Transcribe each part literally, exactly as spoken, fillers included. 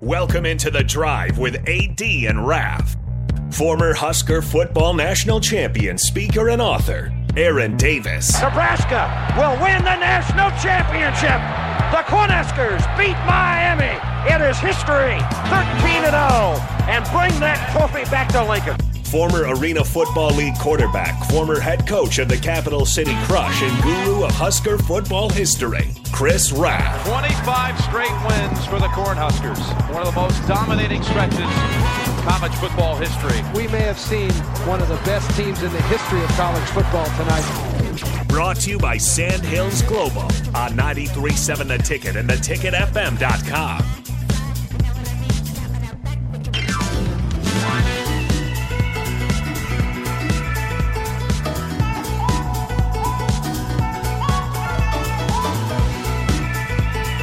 Welcome into The Drive with A D and Raph. Former Husker football national champion, speaker, and author, Aaron Davis. Nebraska will win the national championship. The Cornhuskers beat Miami. It is history, thirteen and oh, and bring that trophy back to Lincoln. Former Arena Football League quarterback, former head coach of the Capital City Crush, and guru of Husker football history, Chris Rapp. twenty-five straight wins for the Cornhuskers. One of the most dominating stretches in college football history. We may have seen one of the best teams in the history of college football tonight. Brought to you by Sand Hills Global on ninety-three point seven The Ticket and the ticket f m dot com.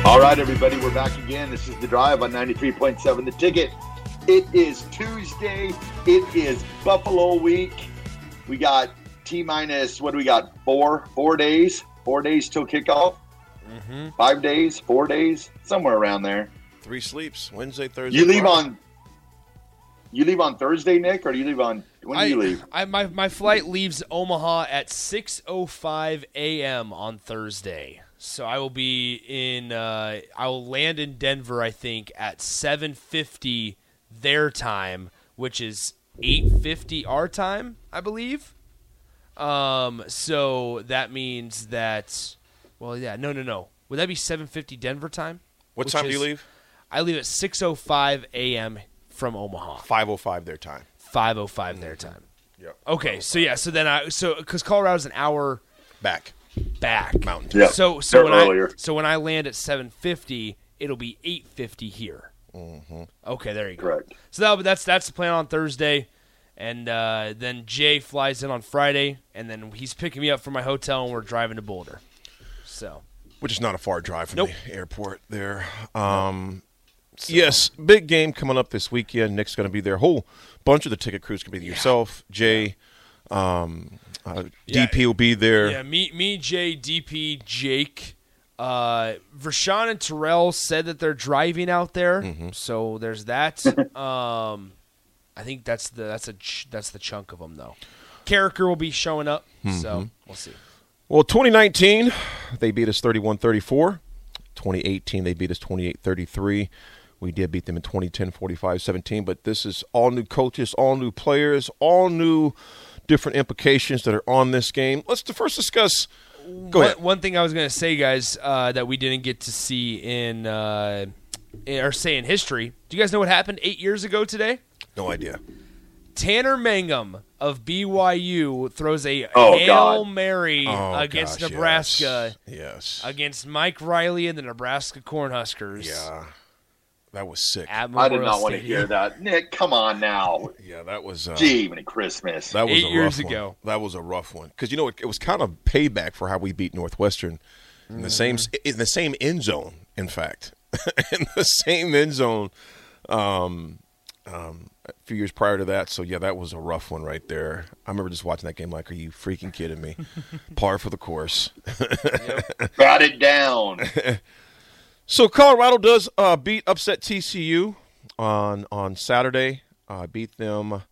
All right, everybody, we're back again. This is The Drive on ninety-three point seven The Ticket. It is Tuesday. It is Buffalo week. We got T-minus, what do we got, four? Four days? Four days till kickoff? Mm-hmm. Five days? Four days? Somewhere around there. Three sleeps, Wednesday, Thursday. You leave Friday. on You leave on Thursday, Nick, or do you leave on – when do I, you leave? I, my, my flight leaves Omaha at six oh five a.m. on Thursday. So I will be in uh, – I will land in Denver, I think, at seven fifty their time, which is eight fifty our time, I believe. Um, so that means that – well, yeah, no, no, no. Would that be seven fifty Denver time? What time is, do you leave? I leave at six oh five a.m. from Omaha. five oh five their time. five oh five their time. Yep. Okay, so yeah, so then I – so because Colorado's an hour – back. Back mountain. Yep. So so They're when earlier. I so when I land at seven fifty, it'll be eight fifty here. Mm-hmm. Okay, there you go. Correct. So that, that's that's the plan on Thursday, and uh, then Jay flies in on Friday, and then he's picking me up from my hotel, and we're driving to Boulder. So, which is not a far drive from nope. the airport there. Um, so. Yes, big game coming up this weekend. Nick's going to be there. A whole bunch of the ticket crews can be there. Yeah. Yourself, Jay. Um, Uh, yeah, D P will be there. Yeah, me, me, Jay, D P, Jake, uh, Vershawn, and Terrell said that they're driving out there. Mm-hmm. So there's that. um, I think that's the that's a ch- that's the chunk of them though. Carricker will be showing up, mm-hmm. so we'll see. Well, twenty nineteen they beat us thirty-one thirty-four. twenty eighteen they beat us twenty-eight thirty-three. We did beat them in twenty ten, forty-five seventeen. But this is all new coaches, all new players, all new. Different implications that are on this game. Let's first discuss. Go ahead. One, one thing I was going to say, guys, uh, that we didn't get to see in, uh, in or say in history. Do you guys know what happened eight years ago today? No idea. Tanner Mangum of B Y U throws a oh, Hail God. Mary oh, against gosh, Nebraska. Yes. yes. Against Mike Riley and the Nebraska Cornhuskers. Yeah. That was sick. I did not Stadium. want to hear that. Nick, come on now. Yeah, that was uh, – gee, even at Christmas. That was Eight a rough years one. ago. That was a rough one. Because, you know, it, it was kind of payback for how we beat Northwestern in mm-hmm. the same in the same end zone, in fact. in the same end zone um, um, a few years prior to that. So, yeah, that was a rough one right there. I remember just watching that game like, are you freaking kidding me? Par for the course. Yep. Got it down. So Colorado does uh, beat upset T C U on on Saturday. Uh, beat them.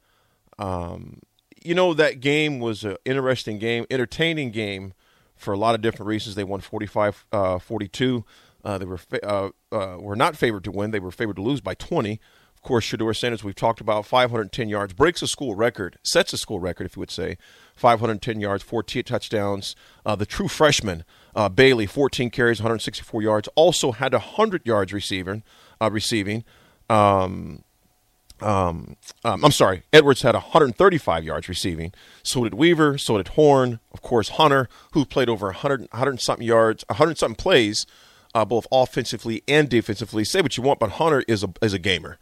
Um, you know, that game was an interesting game, entertaining game for a lot of different reasons. They won forty-five forty-two. Uh, uh, they were fa- uh, uh, were not favored to win. They were favored to lose by twenty. Of course, Shedeur Sanders, we've talked about, five hundred ten yards, breaks a school record, sets a school record, if you would say, five hundred ten yards, fourteen touchdowns. Uh, the true freshman, uh, Bailey, fourteen carries, one hundred sixty-four yards, also had one hundred yards receiving. Uh, receiving. Um, um, um, I'm sorry, Edwards had one hundred thirty-five yards receiving. So did Weaver, so did Horn, of course, Hunter, who played over one hundred, one hundred something yards, one hundred something plays, uh, both offensively and defensively. Say what you want, but Hunter is a is a gamer.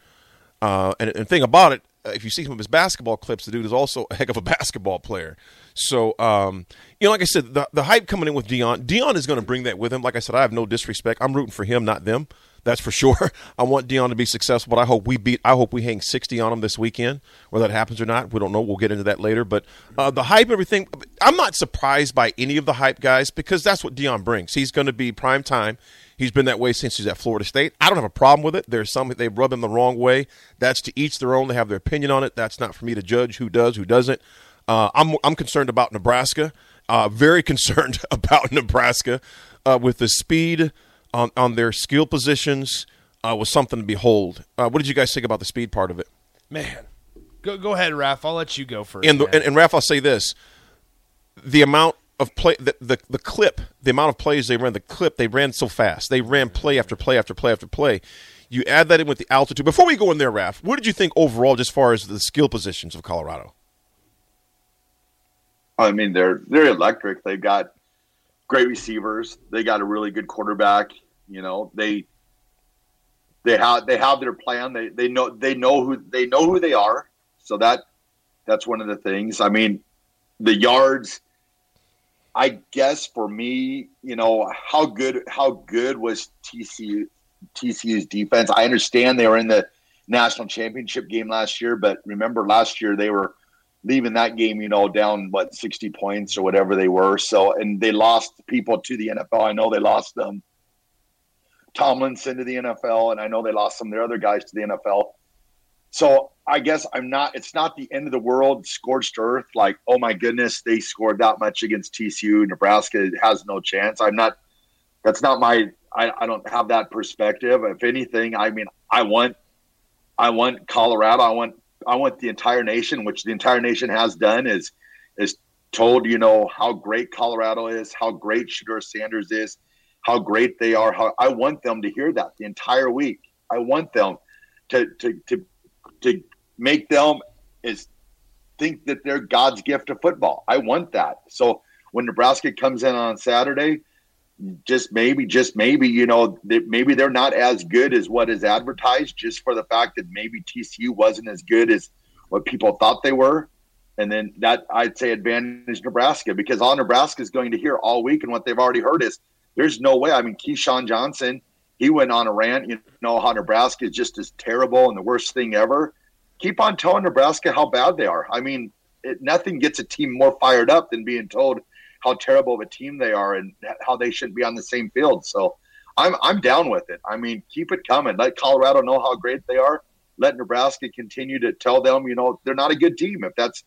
Uh, and the thing about it, if you see some of his basketball clips, the dude is also a heck of a basketball player. So, um, you know, like I said, the, the hype coming in with Deion, Deion is going to bring that with him. Like I said, I have no disrespect. I'm rooting for him, not them. That's for sure. I want Deion to be successful, but I hope we beat. I hope we hang sixty on him this weekend. Whether that happens or not, we don't know. We'll get into that later. But uh, the hype, everything, I'm not surprised by any of the hype, guys, because that's what Deion brings. He's going to be prime time. He's been that way since he's at Florida State. I don't have a problem with it. There's some they rub him the wrong way. That's to each their own. They have their opinion on it. That's not for me to judge who does, who doesn't. Uh, I'm I'm concerned about Nebraska. Uh, very concerned about Nebraska uh, with the speed. On, on their skill positions uh, was something to behold. Uh, what did you guys think about the speed part of it? Man, go go ahead, Raph. I'll let you go first. And, the, and, and Raph, I'll say this: the amount of play, the, the the clip, the amount of plays they ran, the clip they ran so fast. They ran play after play after play after play. You add that in with the altitude. Before we go in there, Raph, what did you think overall, just as far as the skill positions of Colorado? I mean, they're they're electric. They've got great receivers. They got a really good quarterback. You know, they they have they have their plan. They they know they know who they know who they are. So that that's one of the things. I mean, the yards, I guess for me, you know, how good how good was T C U T C U's defense? I understand they were in the national championship game last year, but remember last year they were leaving that game, you know, down what sixty points or whatever they were. So, and they lost people to the N F L. I know they lost them. Um, Tomlinson to the N F L, and I know they lost some of their other guys to the N F L. So I guess I'm not, it's not the end of the world, scorched earth, like, oh my goodness, they scored that much against T C U. Nebraska has no chance. I'm not, that's not my, I, I don't have that perspective. If anything, I mean, I want, I want Colorado, I want, I want the entire nation, which the entire nation has done, is, is told, you know, how great Colorado is, how great Shedeur Sanders is, how great they are. How I want them to hear that the entire week. I want them to to to, to make them is think that they're God's gift to football. I want that. So when Nebraska comes in on Saturday, just maybe, just maybe, you know, that maybe they're not as good as what is advertised, just for the fact that maybe T C U wasn't as good as what people thought they were. And then that, I'd say, advantage Nebraska, because all Nebraska is going to hear all week and what they've already heard is, there's no way. I mean, Keyshawn Johnson, he went on a rant, you know, how Nebraska is just as terrible and the worst thing ever. Keep on telling Nebraska how bad they are. I mean, it, nothing gets a team more fired up than being told how terrible of a team they are and how they shouldn't be on the same field. So I'm I'm down with it. I mean, keep it coming. Let Colorado know how great they are. Let Nebraska continue to tell them, you know, they're not a good team. If that's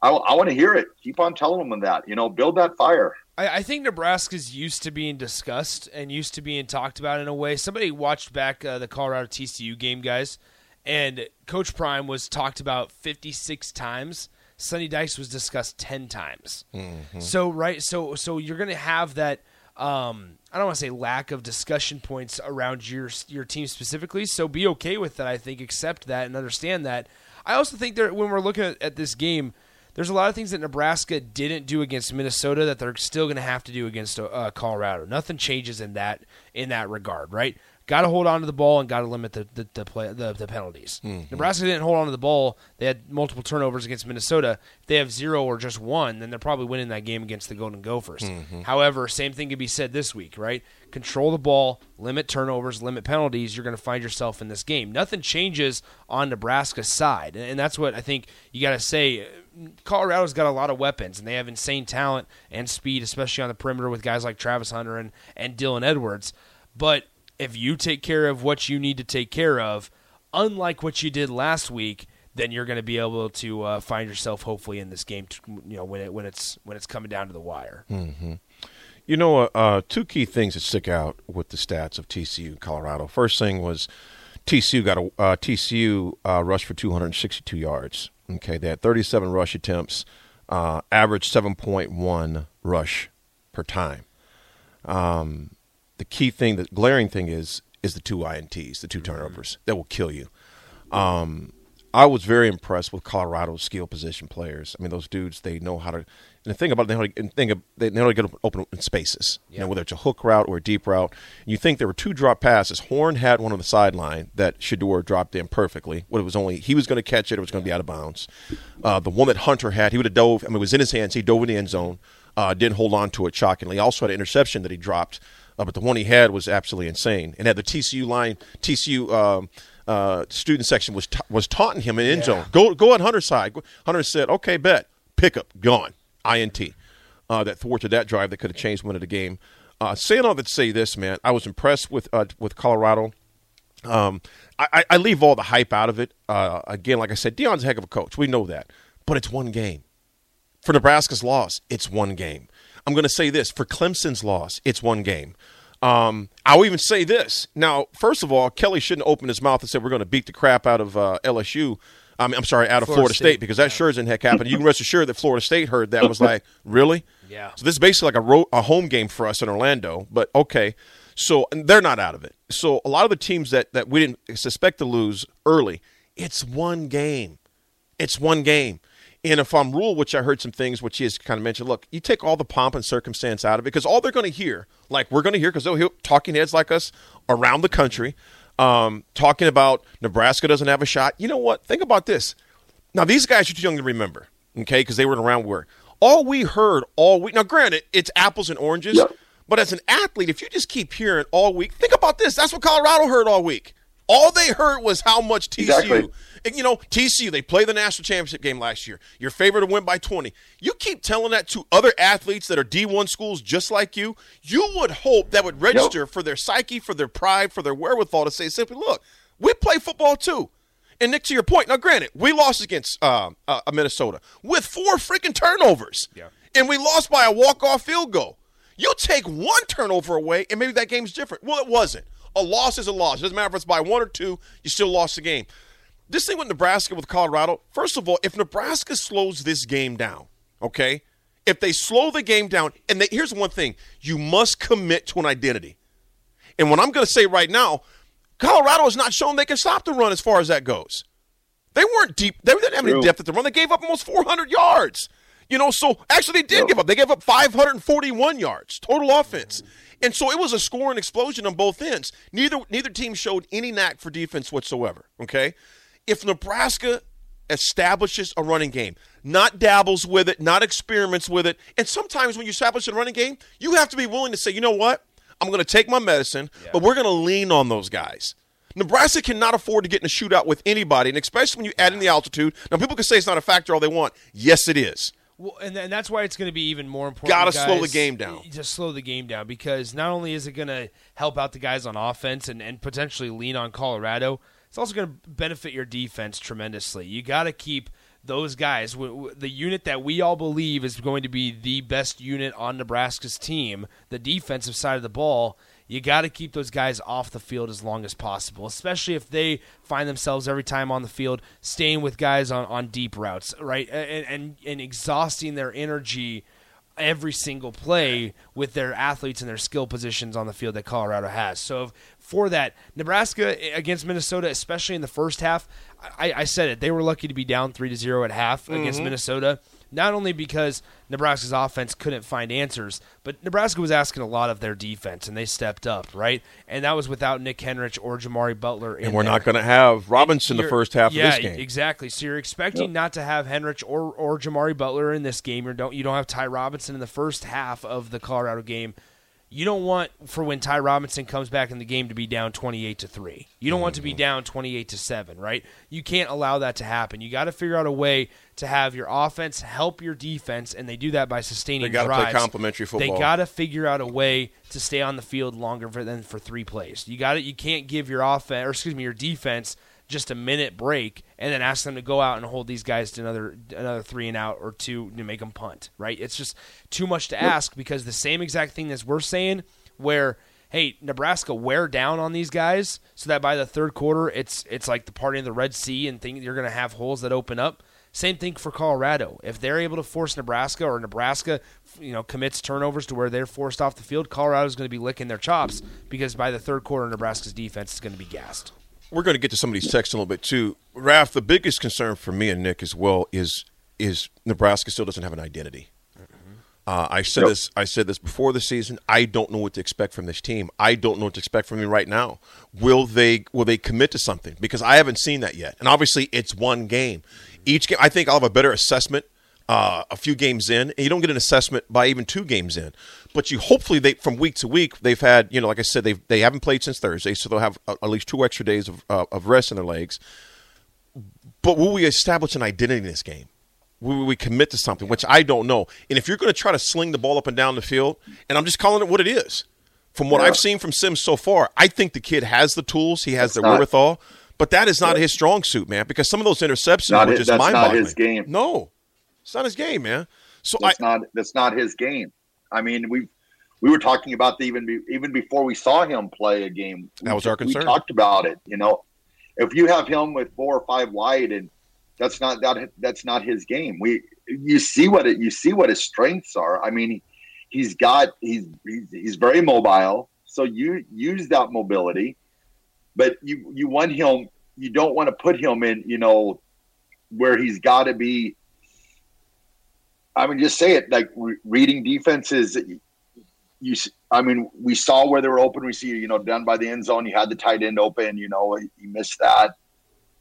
I, I want to hear it. Keep on telling them that, you know, build that fire. I, I think Nebraska's used to being discussed and used to being talked about in a way. Somebody watched back uh, the Colorado T C U game, guys, and Coach Prime was talked about fifty-six times. Sonny Dykes was discussed ten times. Mm-hmm. So, right, so so you're going to have that, um, I don't want to say lack of discussion points around your your team specifically, so be okay with that, I think, accept that and understand that. I also think that when we're looking at, at this game, there's a lot of things that Nebraska didn't do against Minnesota that they're still going to have to do against uh, Colorado. Nothing changes in that in that regard, right? Got to hold on to the ball and got to limit the the, the, play, the, the penalties. Mm-hmm. Nebraska didn't hold on to the ball. They had multiple turnovers against Minnesota. If they have zero or just one, then they're probably winning that game against the Golden Gophers. Mm-hmm. However, same thing could be said this week, right? Control the ball, limit turnovers, limit penalties. You're going to find yourself in this game. Nothing changes on Nebraska's side, and that's what I think you got to say. Colorado's got a lot of weapons, and they have insane talent and speed, especially on the perimeter with guys like Travis Hunter and, and Dylan Edwards. But if you take care of what you need to take care of, unlike what you did last week, then you're going to be able to uh, find yourself hopefully in this game, to, you know, when it when it's when it's coming down to the wire. Mm-hmm. You know, uh, uh, two key things that stick out with the stats of T C U and Colorado. First thing was T C U got a uh, T C U uh, rushed for two hundred sixty-two yards. Okay, they had thirty-seven rush attempts, uh, average seven point one rush per time. Um, the key thing, the glaring thing is, is the two I N Ts, the two turnovers. That will kill you. Um, I was very impressed with Colorado's skill position players. I mean, those dudes, they know how to – and the thing about it, they know how to, and think of, they know how to get open in spaces, yeah. you know, whether it's a hook route or a deep route. You think there were two drop passes. Horn had one on the sideline that Shedeur dropped in perfectly. What it was only – he was going to catch it. It was going to yeah. be out of bounds. Uh, the one that Hunter had, he would have dove – I mean, it was in his hands. He dove in the end zone, uh, didn't hold on to it shockingly. He also had an interception that he dropped, uh, but the one he had was absolutely insane. And had the T C U line – T C U um, – Uh, student section was ta- was taunting him in end yeah. zone. Go go on Hunter's side. Hunter said, okay, bet. Pickup, gone. I N T. Uh, that thwarted that drive that could have changed one of the game. Uh, saying all that to say this, man, I was impressed with uh, with Colorado. Um, I, I leave all the hype out of it. Uh, again, like I said, Deion's a heck of a coach. We know that. But it's one game. For Nebraska's loss, it's one game. I'm going to say this. For Clemson's loss, it's one game. Um, I'll even say this. Now, first of all, Kelly shouldn't open his mouth and say we're going to beat the crap out of uh, L S U. I mean, I'm sorry, out of Florida, Florida State, State, because that sure as in heck happened. You can rest assured that Florida State heard that and was like, really? Yeah. So this is basically like a, ro- a home game for us in Orlando, but okay. So and they're not out of it. So a lot of the teams that, that we didn't suspect to lose early, it's one game. It's one game. And if I'm Rhule, which I heard some things, which he has kind of mentioned, look, you take all the pomp and circumstance out of it, because all they're going to hear, like we're going to hear, because they'll hear talking heads like us around the country, um, talking about Nebraska doesn't have a shot. You know what? Think about this. Now, these guys are too young to remember, okay, because they weren't around where. All we heard all week – now, granted, it's apples and oranges, yeah. but as an athlete, if you just keep hearing all week – think about this. That's what Colorado heard all week. All they heard was how much T C U exactly. – And, you know, T C U, they played the national championship game last year. You're favored to win by twenty. You keep telling that to other athletes that are D one schools just like you. You would hope that would register yep. for their psyche, for their pride, for their wherewithal to say simply, look, we play football too. And, Nick, to your point, now, granted, we lost against uh, uh, Minnesota with four freaking turnovers. Yeah. And we lost by a walk-off field goal. You take one turnover away, and maybe that game's different. Well, it wasn't. A loss is a loss. It doesn't matter if it's by one or two. You still lost the game. This thing with Nebraska, with Colorado, first of all, if Nebraska slows this game down, okay, if they slow the game down, and they, here's one thing, you must commit to an identity. And what I'm going to say right now, Colorado has not shown they can stop the run as far as that goes. They weren't deep. They didn't have any depth at the run. They gave up almost four hundred yards. You know, so actually they did yep. give up. They gave up five hundred forty-one yards, total offense. And so it was a scoring explosion on both ends. Neither, neither team showed any knack for defense whatsoever, okay? If Nebraska establishes a running game, not dabbles with it, not experiments with it, and sometimes when you establish a running game, you have to be willing to say, you know what, I'm going to take my medicine, yeah. but we're going to lean on those guys. Nebraska cannot afford to get in a shootout with anybody, and especially when you add in the altitude. Now, people can say it's not a factor all they want. Yes, it is. Well, and, and that's why it's going to be even more important. Got to slow the game down. Just slow the game down, because not only is it going to help out the guys on offense and, and potentially lean on Colorado, it's also going to benefit your defense tremendously. You got to keep those guys, the unit that we all believe is going to be the best unit on Nebraska's team, the defensive side of the ball. You got to keep those guys off the field as long as possible, especially if they find themselves every time on the field staying with guys on, on deep routes, right, and, and and exhausting their energy every single play with their athletes and their skill positions on the field that Colorado has. So if, for that, Nebraska against Minnesota, especially in the first half, I, I said it. They were lucky to be down three to zero at half mm-hmm. against Minnesota, not only because Nebraska's offense couldn't find answers, but Nebraska was asking a lot of their defense, and they stepped up, right? And that was without Nick Henrich or Jamari Butler. In and we're there. not going to have Robinson the first half yeah, of this game. Yeah, exactly. So you're expecting yep. not to have Henrich or, or Jamari Butler in this game. You don't, you don't have Ty Robinson in the first half of the Colorado game. You don't want for when Ty Robinson comes back in the game to be down twenty-eight to three. You don't want to be down twenty-eight to seven, right? You can't allow that to happen. You got to figure out a way to have your offense help your defense, and they do that by sustaining drives. They got to play complementary football. They got to figure out a way to stay on the field longer for, than for three plays. You got to, you can't give your offense, or excuse me, your defense just a minute break and then ask them to go out and hold these guys to another another three and out or two to make them punt, right? It's just too much to ask, because the same exact thing that we're saying where, hey, Nebraska wear down on these guys so that by the third quarter it's it's like the party in the Red Sea and think you're going to have holes that open up. Same thing for Colorado. If they're able to force Nebraska, or Nebraska, you know, commits turnovers to where they're forced off the field, Colorado's going to be licking their chops, because by the third quarter Nebraska's defense is going to be gassed. we're going to get to some of these texts in a little bit too. Raph, the biggest concern for me and Nick as well is is Nebraska still doesn't have an identity. Uh, I said nope. this. I said this before the season. I don't know what to expect from this team. I don't know what to expect from them right now. Will they? Will they commit to something? Because I haven't seen that yet. And obviously, it's one game. Each game, I think I'll have a better assessment uh, a few games in. And you don't get an assessment by even two games in. But you hopefully they from week to week they've had you know like I said they they haven't played since Thursday, so they'll have at least two extra days of uh, of rest in their legs. But will we establish an identity in this game? We commit to something, which I don't know. And if you're going to try to sling the ball up and down the field, and I'm just calling it what it is, from what yeah. I've seen from Sims so far, I think the kid has the tools. He has it's the not, wherewithal. But that is not yeah. his strong suit, man, because some of those interceptions not, were just that's mind-boggling. That's not his game. No, it's not his game, man. So that's, I, not, that's not his game. I mean, we we were talking about the even, be, even before we saw him play a game. That we, was our concern. We talked about it. You know, if you have him with four or five wide and That's not that. That's not his game. We you see what it you see what his strengths are. I mean, he's got he's he's, he's very mobile. So you use that mobility, but you, you want him. You don't want to put him in. You know, where he's got to be. I mean, just say it like re- reading defenses. You, you I mean, we saw where they were open. We see you know down by the end zone. You had the tight end open. You know, you missed that.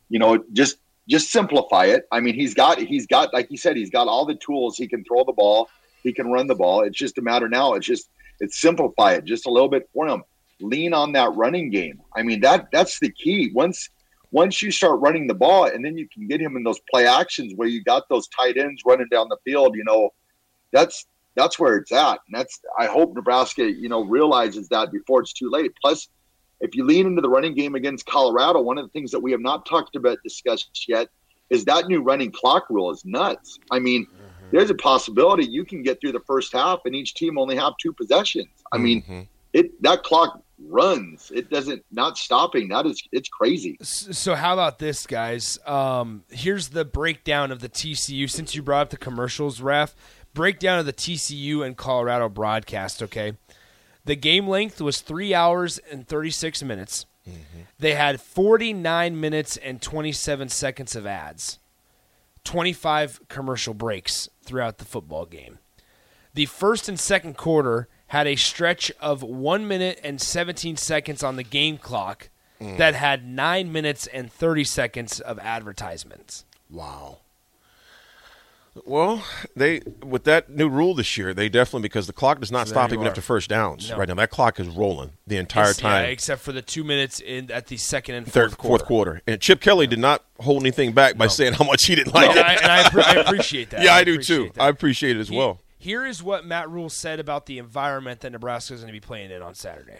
You know, just. Just simplify it. I mean, he's got, he's got, like you said, he's got all the tools. He can throw the ball. He can run the ball. It's just a matter now. It's just, it's simplify it just a little bit for him. Lean on that running game. I mean, that, that's the key. Once, once you start running the ball and then you can get him in those play actions where you got those tight ends running down the field, you know, that's, that's where it's at. And that's, I hope Nebraska, you know, realizes that before it's too late. Plus, if you lean into the running game against Colorado, one of the things that we have not talked about, discussed yet, is that new running clock rule is nuts. I mean, mm-hmm. there's a possibility you can get through the first half and each team only have two possessions. I mean, mm-hmm. it that clock runs. It doesn't, not stopping. That is, it's crazy. So how about this, guys? Um, here's the breakdown of the T C U. Since you brought up the commercials, Ref, breakdown of the T C U and Colorado broadcast, okay? The game length was three hours and thirty-six minutes. Mm-hmm. They had forty-nine minutes and twenty-seven seconds of ads, twenty-five commercial breaks throughout the football game. The first and second quarter had a stretch of one minute and seventeen seconds on the game clock mm. that had nine minutes and thirty seconds of advertisements. Wow. Well, they with that new rule this year, they definitely, because the clock does not so stop even are. after first downs no. right now. That clock is rolling the entire it's, time. Yeah, except for the two minutes in at the second and Third, fourth quarter. Fourth quarter. And Chip Kelly yeah. did not hold anything back by no. saying how much he didn't like no, it. I, and I, I appreciate that. yeah, I, I do too. That. I appreciate it as he, well. Here is what Matt Rhule said about the environment that Nebraska is going to be playing in on Saturday.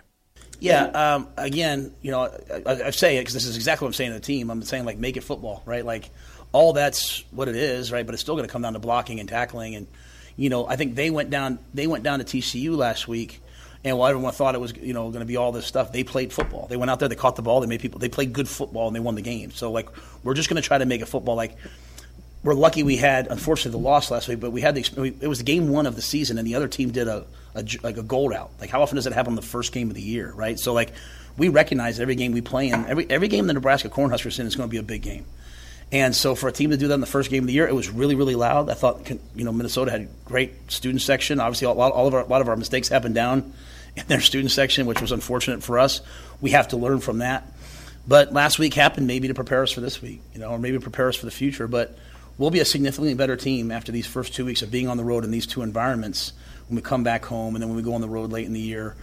Yeah, um, again, you know, I, I, I say it because this is exactly what I'm saying to the team. I'm saying, like, make it football, right? Like, all that's what it is, right? But it's still going to come down to blocking and tackling. And, you know, I think they went down They went down to T C U last week, and while everyone thought it was, you know, going to be all this stuff, they played football. They went out there, they caught the ball, they made people, they played good football, and they won the game. So, like, we're just going to try to make it football. Like, we're lucky we had, unfortunately, the loss last week, but we had the, it was game one of the season, and the other team did a, a like a goal route. Like, how often does that happen in the first game of the year, right? So, like, we recognize every game we play in, every, every game the Nebraska Cornhuskers in is going to be a big game. And so for a team to do that in the first game of the year, it was really, really loud. I thought, you know, Minnesota had a great student section. Obviously, a lot, all of our, a lot of our mistakes happened down in their student section, which was unfortunate for us. We have to learn from that. But last week happened maybe to prepare us for this week, you know, or maybe prepare us for the future. But we'll be a significantly better team after these first two weeks of being on the road in these two environments when we come back home and then when we go on the road late in the year.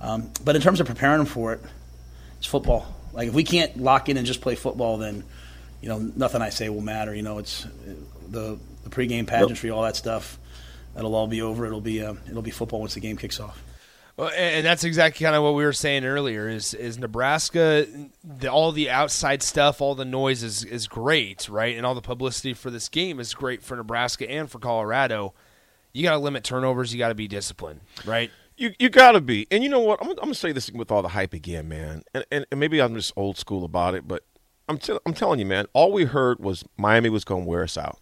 Um, but in terms of preparing them for it, it's football. Like, if we can't lock in and just play football, then – you know, nothing I say will matter. You know, it's the the pregame pageantry, all that stuff. That'll all be over. It'll be uh, it'll be football once the game kicks off. Well, and that's exactly kind of what we were saying earlier. Is is Nebraska? The, all the outside stuff, all the noise is is great, right? And all the publicity for this game is great for Nebraska and for Colorado. You got to limit turnovers. You got to be disciplined, right? You you got to be. And you know what? I'm, I'm going to say this with all the hype again, man. And, and and maybe I'm just old school about it, but. I'm, t- I'm telling you, man, all we heard was Miami was going to wear us out.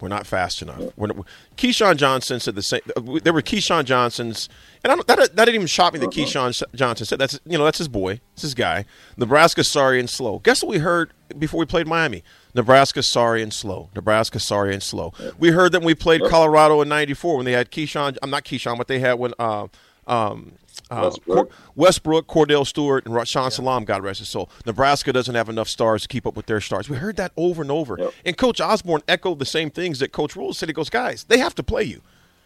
We're not fast enough. We're not, Keyshawn Johnson said the same. There were Keyshawn Johnsons, and I don't, that, that didn't even shock me that uh-huh. Keyshawn Johnson said that's you know that's his boy, it's his guy. Nebraska's sorry and slow. Guess what we heard before we played Miami? Nebraska's sorry and slow. Nebraska's sorry and slow. We heard that when we played Colorado in ninety-four when they had Keyshawn. I'm not Keyshawn, but they had when uh, um, uh, Westbrook. Westbrook, Cordell Stewart, and Rashawn yeah. Salam, God rest his soul. Nebraska doesn't have enough stars to keep up with their stars. We heard that over and over. Yep. And Coach Osborne echoed the same things that Coach Rhule said. He goes, guys, they have to play you.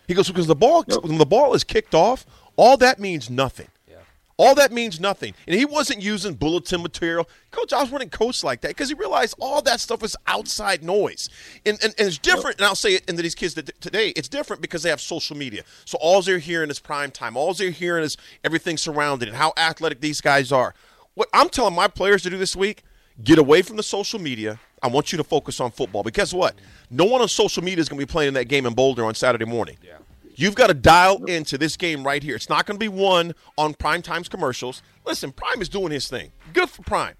He goes, because the ball, yep. when the ball is kicked off, all that means nothing. Yeah. All that means nothing. And he wasn't using bulletin material. Coach Osborne didn't coach like that because he realized all that stuff was outside noise. And, and, and it's different, yep. and I'll say it, and these kids that today, it's different because they have social media. So all they're hearing is prime time. All they're hearing is everything surrounding and how athletic these guys are. What I'm telling my players to do this week, get away from the social media. I want you to focus on football. But guess what? No one on social media is going to be playing that game in Boulder on Saturday morning. Yeah. You've got to dial into this game right here. It's not going to be won on Prime Time's commercials. Listen, Prime is doing his thing. Good for Prime.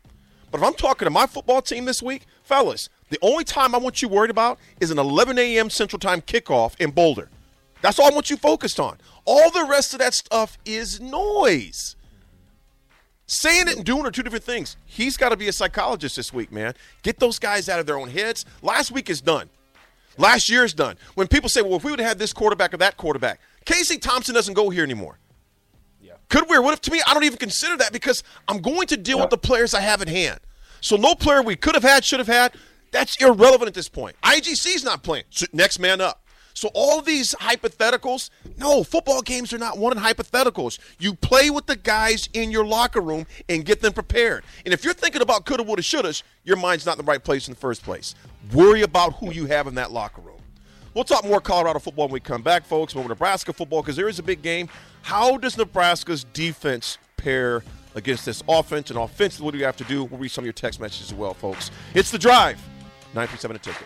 But if I'm talking to my football team this week, fellas, the only time I want you worried about is an eleven a.m. Central Time kickoff in Boulder. That's all I want you focused on. All the rest of that stuff is noise. Saying it and doing are two different things. He's got to be a psychologist this week, man. Get those guys out of their own heads. Last week is done. Last year is done. When people say, well, if we would have had this quarterback or that quarterback, Casey Thompson doesn't go here anymore. Yeah. Could we? What if, to me, I don't even consider that because I'm going to deal yeah. with the players I have at hand. So no player we could have had, should have had, that's irrelevant at this point. I G C's not playing. So next man up. So all these hypotheticals, no, football games are not won in hypotheticals. You play with the guys in your locker room and get them prepared. And if you're thinking about coulda, woulda, shouldas, your mind's not in the right place in the first place. Worry about who you have in that locker room. We'll talk more Colorado football when we come back, folks, more Nebraska football because there is a big game. How does Nebraska's defense pair against this offense? And offensively, what do you have to do? We'll read some of your text messages as well, folks. It's The Drive, nine three seven The Ticket.